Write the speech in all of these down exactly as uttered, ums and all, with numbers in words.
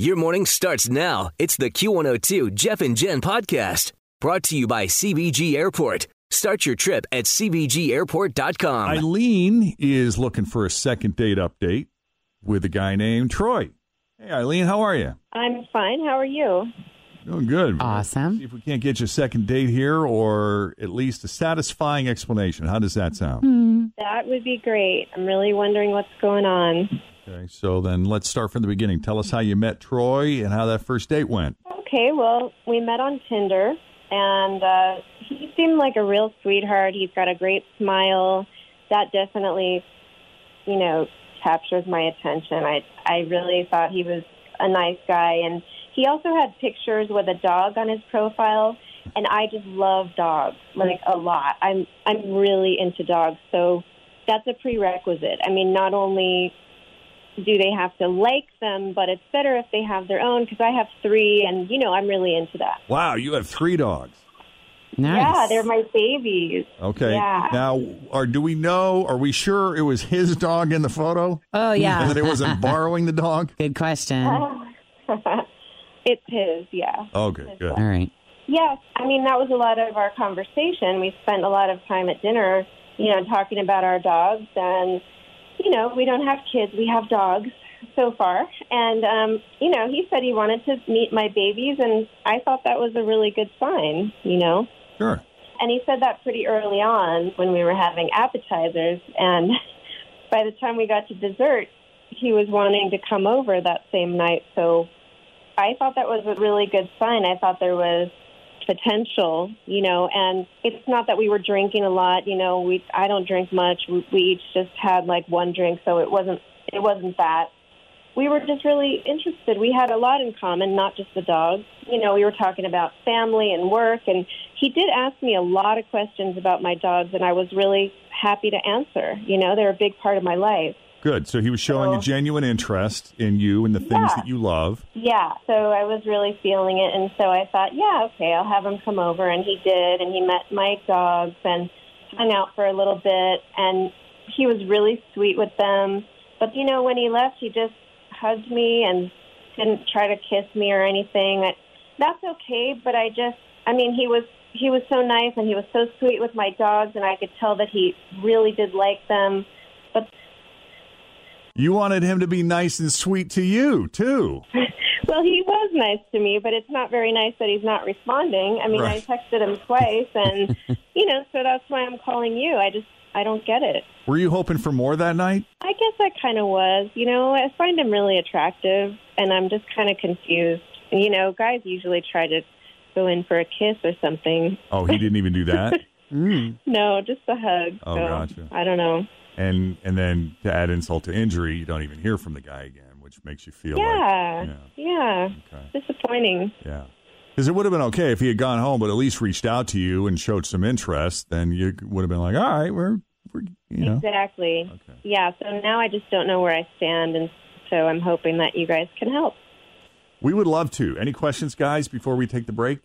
Your morning starts now. It's the Q one oh two Jeff and Jen podcast, brought to you by C B G Airport. Start your trip at c b g airport dot com. Eileen is looking for a second date update with a guy named Troy. Hey, Eileen, how are you? I'm fine. How are you? Doing good. Awesome. See if we can't get you a second date here, or at least a satisfying explanation. How does that sound? Mm-hmm. That would be great. I'm really wondering what's going on. Okay, so then let's start from the beginning. Tell us how you met Troy and how that first date went. Okay, well, we met on Tinder, and uh, he seemed like a real sweetheart. He's got a great smile. That definitely, you know, captures my attention. I, I really thought he was a nice guy, and he also had pictures with a dog on his profile, and I just love dogs, like, a lot. I'm, I'm really into dogs, so that's a prerequisite. I mean, not only... do they have to like them, but it's better if they have their own, because I have three, and, you know, I'm really into that. Wow, you have three dogs. Nice. Yeah, they're my babies. Okay. Yeah. Now, are, do we know, are we sure it was his dog in the photo? Oh, yeah. And that it wasn't borrowing the dog? Good question. It's his, yeah. Okay, his good. Dog. All right. Yeah, I mean, that was a lot of our conversation. We spent a lot of time at dinner, you know, talking about our dogs, and... you know, we don't have kids. We have dogs so far. And, um, you know, he said he wanted to meet my babies, and I thought that was a really good sign, you know. Sure. And he said that pretty early on when we were having appetizers. And by the time we got to dessert, he was wanting to come over that same night. So I thought that was a really good sign. I thought there was potential, you know, and it's not that we were drinking a lot, you know, we, I don't drink much. We, we each just had like one drink. So it wasn't, it wasn't that we were just really interested. We had a lot in common, not just the dogs, you know, we were talking about family and work, and he did ask me a lot of questions about my dogs, and I was really happy to answer, you know, they're a big part of my life. Good. So he was showing so, a genuine interest in you and the things yeah. that you love. Yeah. So I was really feeling it. And so I thought, yeah, okay, I'll have him come over. And he did. And he met my dogs and hung out for a little bit. And he was really sweet with them. But, you know, when he left, he just hugged me and didn't try to kiss me or anything. I, that's okay. But I just, I mean, he was, he was so nice, and he was so sweet with my dogs. And I could tell that he really did like them. But... you wanted him to be nice and sweet to you, too. Well, he was nice to me, but it's not very nice that he's not responding. I mean, right. I texted him twice, and, you know, so that's why I'm calling you. I just, I don't get it. Were you hoping for more that night? I guess I kind of was. You know, I find him really attractive, and I'm just kind of confused. You know, guys usually try to go in for a kiss or something. Oh, he didn't even do that? Mm. No, just a hug. Oh, so, gotcha. I don't know. And and then to add insult to injury, you don't even hear from the guy again, which makes you feel yeah, like... Yeah, yeah. Okay. Disappointing. Yeah. Because it would have been okay if he had gone home, but at least reached out to you and showed some interest, then you would have been like, all right, we're... we're you know. Exactly. Okay. Yeah, so now I just don't know where I stand, and so I'm hoping that you guys can help. We would love to. Any questions, guys, before we take the break?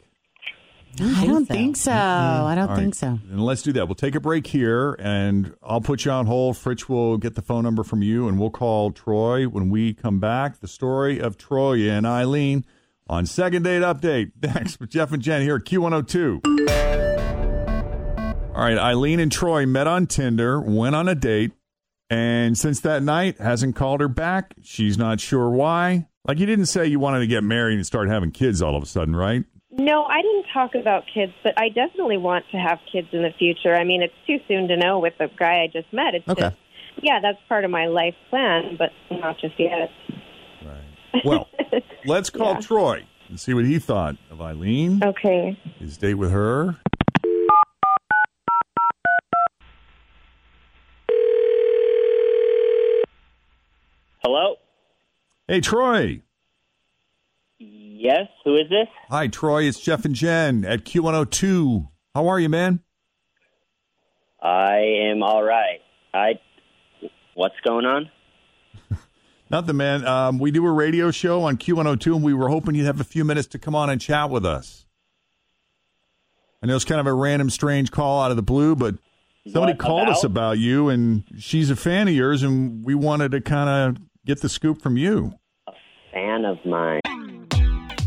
I don't think so. I don't think so. And let's do that. We'll take a break here, and I'll put you on hold. Fritch will get the phone number from you, and we'll call Troy when we come back. The story of Troy and Eileen on Second Date Update. Thanks for Jeff and Jen here at Q one oh two. All right, Eileen and Troy met on Tinder, went on a date, and since that night, hasn't called her back. She's not sure why. Like, you didn't say you wanted to get married and start having kids all of a sudden, right? No, I didn't talk about kids, but I definitely want to have kids in the future. I mean, it's too soon to know with the guy I just met. It's okay. Just, yeah, that's part of my life plan, but not just yet. Right. Well, let's call yeah. Troy and see what he thought of Eileen. Okay. His date with her. Hello? Hey, Troy. Yes, who is this? Hi, Troy. It's Jeff and Jen at Q one oh two. How are you, man? I am all right. I. What's going on? Nothing, man. Um, we do a radio show on Q one oh two, and we were hoping you'd have a few minutes to come on and chat with us. I know it's kind of a random, strange call out of the blue, but somebody what called about? us about you, and she's a fan of yours, and we wanted to kind of get the scoop from you. A fan of mine.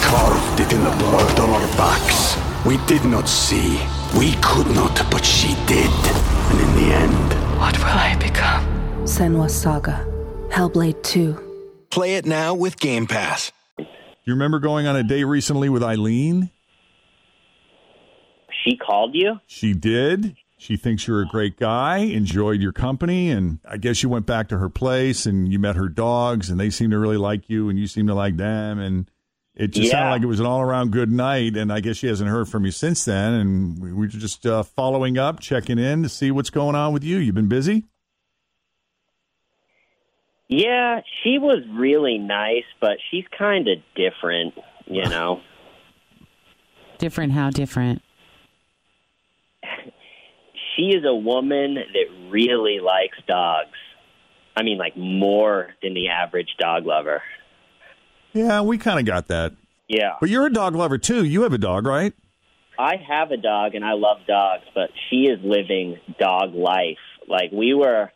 Carved it in the blood on our backs. We did not see. We could not, but she did. And in the end... What will I become? Senua's Saga. Hellblade two. Play it now with Game Pass. Do you remember going on a date recently with Eileen? She called you? She did. She thinks you're a great guy, enjoyed your company, and I guess you went back to her place, and you met her dogs, and they seem to really like you, and you seem to like them, and it just yeah. sounded like it was an all-around good night, and I guess she hasn't heard from you since then, and we were just uh, following up, checking in to see what's going on with you. You've been busy? Yeah, she was really nice, but she's kind of different, you know. Different how different? She is a woman that really likes dogs. I mean, like, more than the average dog lover. Yeah, we kind of got that. Yeah. But you're a dog lover, too. You have a dog, right? I have a dog, and I love dogs, but she is living dog life. Like, we were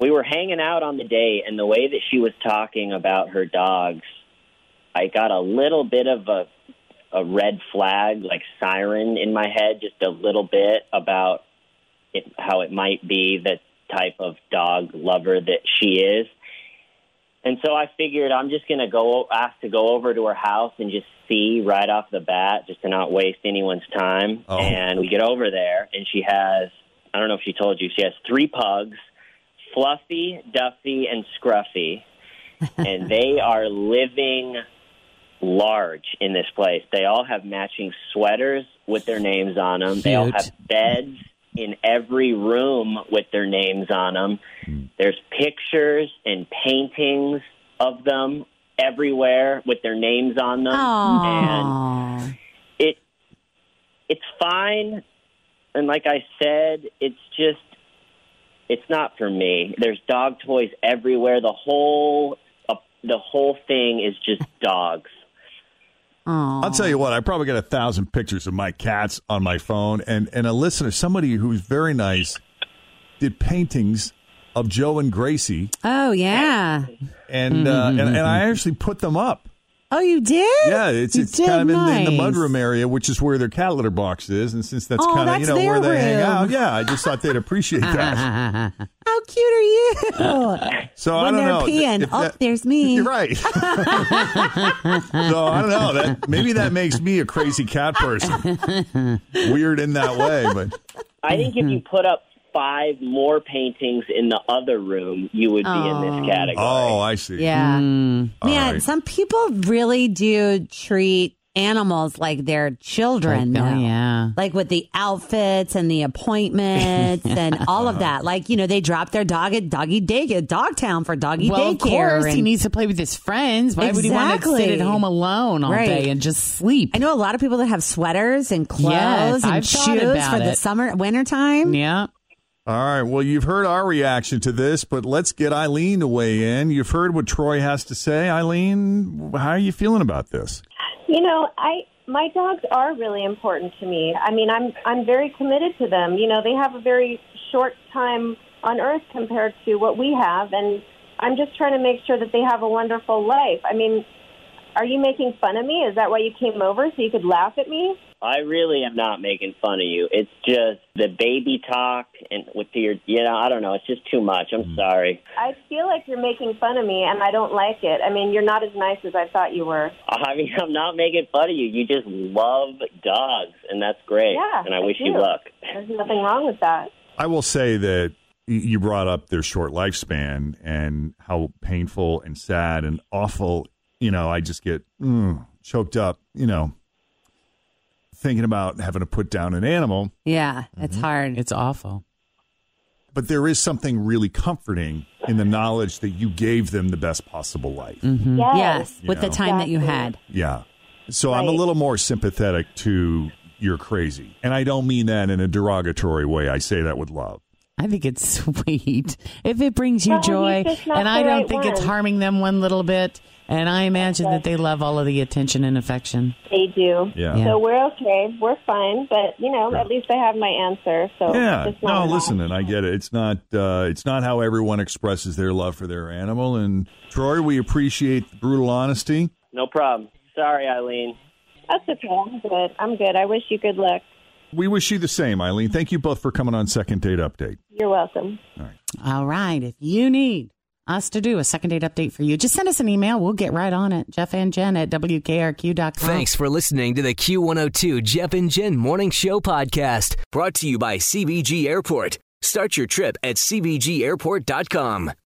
we were hanging out on the date, and the way that she was talking about her dogs, I got a little bit of a... a red flag, like siren in my head, just a little bit about it, how it might be the type of dog lover that she is. And so I figured I'm just going to go ask to go over to her house and just see right off the bat, just to not waste anyone's time. Oh. And we get over there, and she has, I don't know if she told you, she has three pugs, Fluffy, Duffy, and Scruffy. And they are living... large in this place. They all have matching sweaters with their names on them. Cute. They all have beds in every room with their names on them. There's pictures and paintings of them everywhere with their names on them. Aww. And it it's fine. And like I said, it's just, it's not for me. There's dog toys everywhere. The whole uh, the whole thing is just dogs. Aww. I'll tell you what, I probably got a thousand pictures of my cats on my phone, and, and a listener, somebody who's very nice, did paintings of Joe and Gracie. Oh, yeah. And mm-hmm. uh, and, and I actually put them up. Oh, you did? Yeah, it's you it's did. kind of nice. in, the, in the mudroom area, which is where their cat litter box is, and since that's oh, kind of, you know, where room. they hang out, yeah, I just thought they'd appreciate that. How cute are you? So when I don't know. Peeing. If that, oh, there's me. You're right. So I don't know. That maybe that makes me a crazy cat person. Weird in that way, but I think if you put up five more paintings in the other room, you would be oh. in this category. Oh, I see. Yeah. Mm. Man, right. Some people really do treat animals like they're children. Oh, yeah. Like with the outfits and the appointments and all of that. Like, you know, they drop their dog at Doggy Day Dogtown for doggy well, daycare. Of course, and... he needs to play with his friends. Why exactly. would he want to sit at home alone all right. day and just sleep? I know a lot of people that have sweaters and clothes yes, and I've shoes for it. the summer, wintertime. Yeah. All right, well, you've heard our reaction to this, but let's get Eileen to weigh in. You've heard what Troy has to say. Eileen, how are you feeling about this? You know, I my dogs are really important to me. I mean, I'm I'm very committed to them. You know, they have a very short time on Earth compared to what we have, and I'm just trying to make sure that they have a wonderful life. I mean, are you making fun of me? Is that why you came over, so you could laugh at me? I really am not making fun of you. It's just the baby talk and with your, you know, I don't know. It's just too much. I'm sorry. I feel like you're making fun of me, and I don't like it. I mean, you're not as nice as I thought you were. I mean, I'm not making fun of you. You just love dogs, and that's great. Yeah, and I, I wish do. you luck. There's nothing wrong with that. I will say that you brought up their short lifespan and how painful and sad and awful. You know, I just get mm, choked up, you know, thinking about having to put down an animal. Yeah, it's mm-hmm. hard. It's awful. But there is something really comforting in the knowledge that you gave them the best possible life. Mm-hmm. Yes. yes. With know? the time exactly. that you had. Yeah. So right. I'm a little more sympathetic to you're crazy. And I don't mean that in a derogatory way. I say that with love. I think it's sweet. If it brings you well, joy, and I don't right think one. it's harming them one little bit, and I imagine okay. that they love all of the attention and affection. They do. Yeah. yeah. So we're okay. We're fine. But, you know, yeah. at least I have my answer. So yeah. It's not no, listen, and I get it. It's not, uh, it's not how everyone expresses their love for their animal. And, Troy, we appreciate the brutal honesty. No problem. Sorry, Eileen. That's okay. I'm good. I'm good. I wish you good luck. We wish you the same, Eileen. Thank you both for coming on Second Date Update. You're welcome. All right. All right. If you need us to do a Second Date Update for you, just send us an email. We'll get right on it. Jeff and Jen at W K R Q dot com. Thanks for listening to the Q one oh two Jeff and Jen Morning Show podcast, brought to you by C B G Airport. Start your trip at C B G Airport dot com.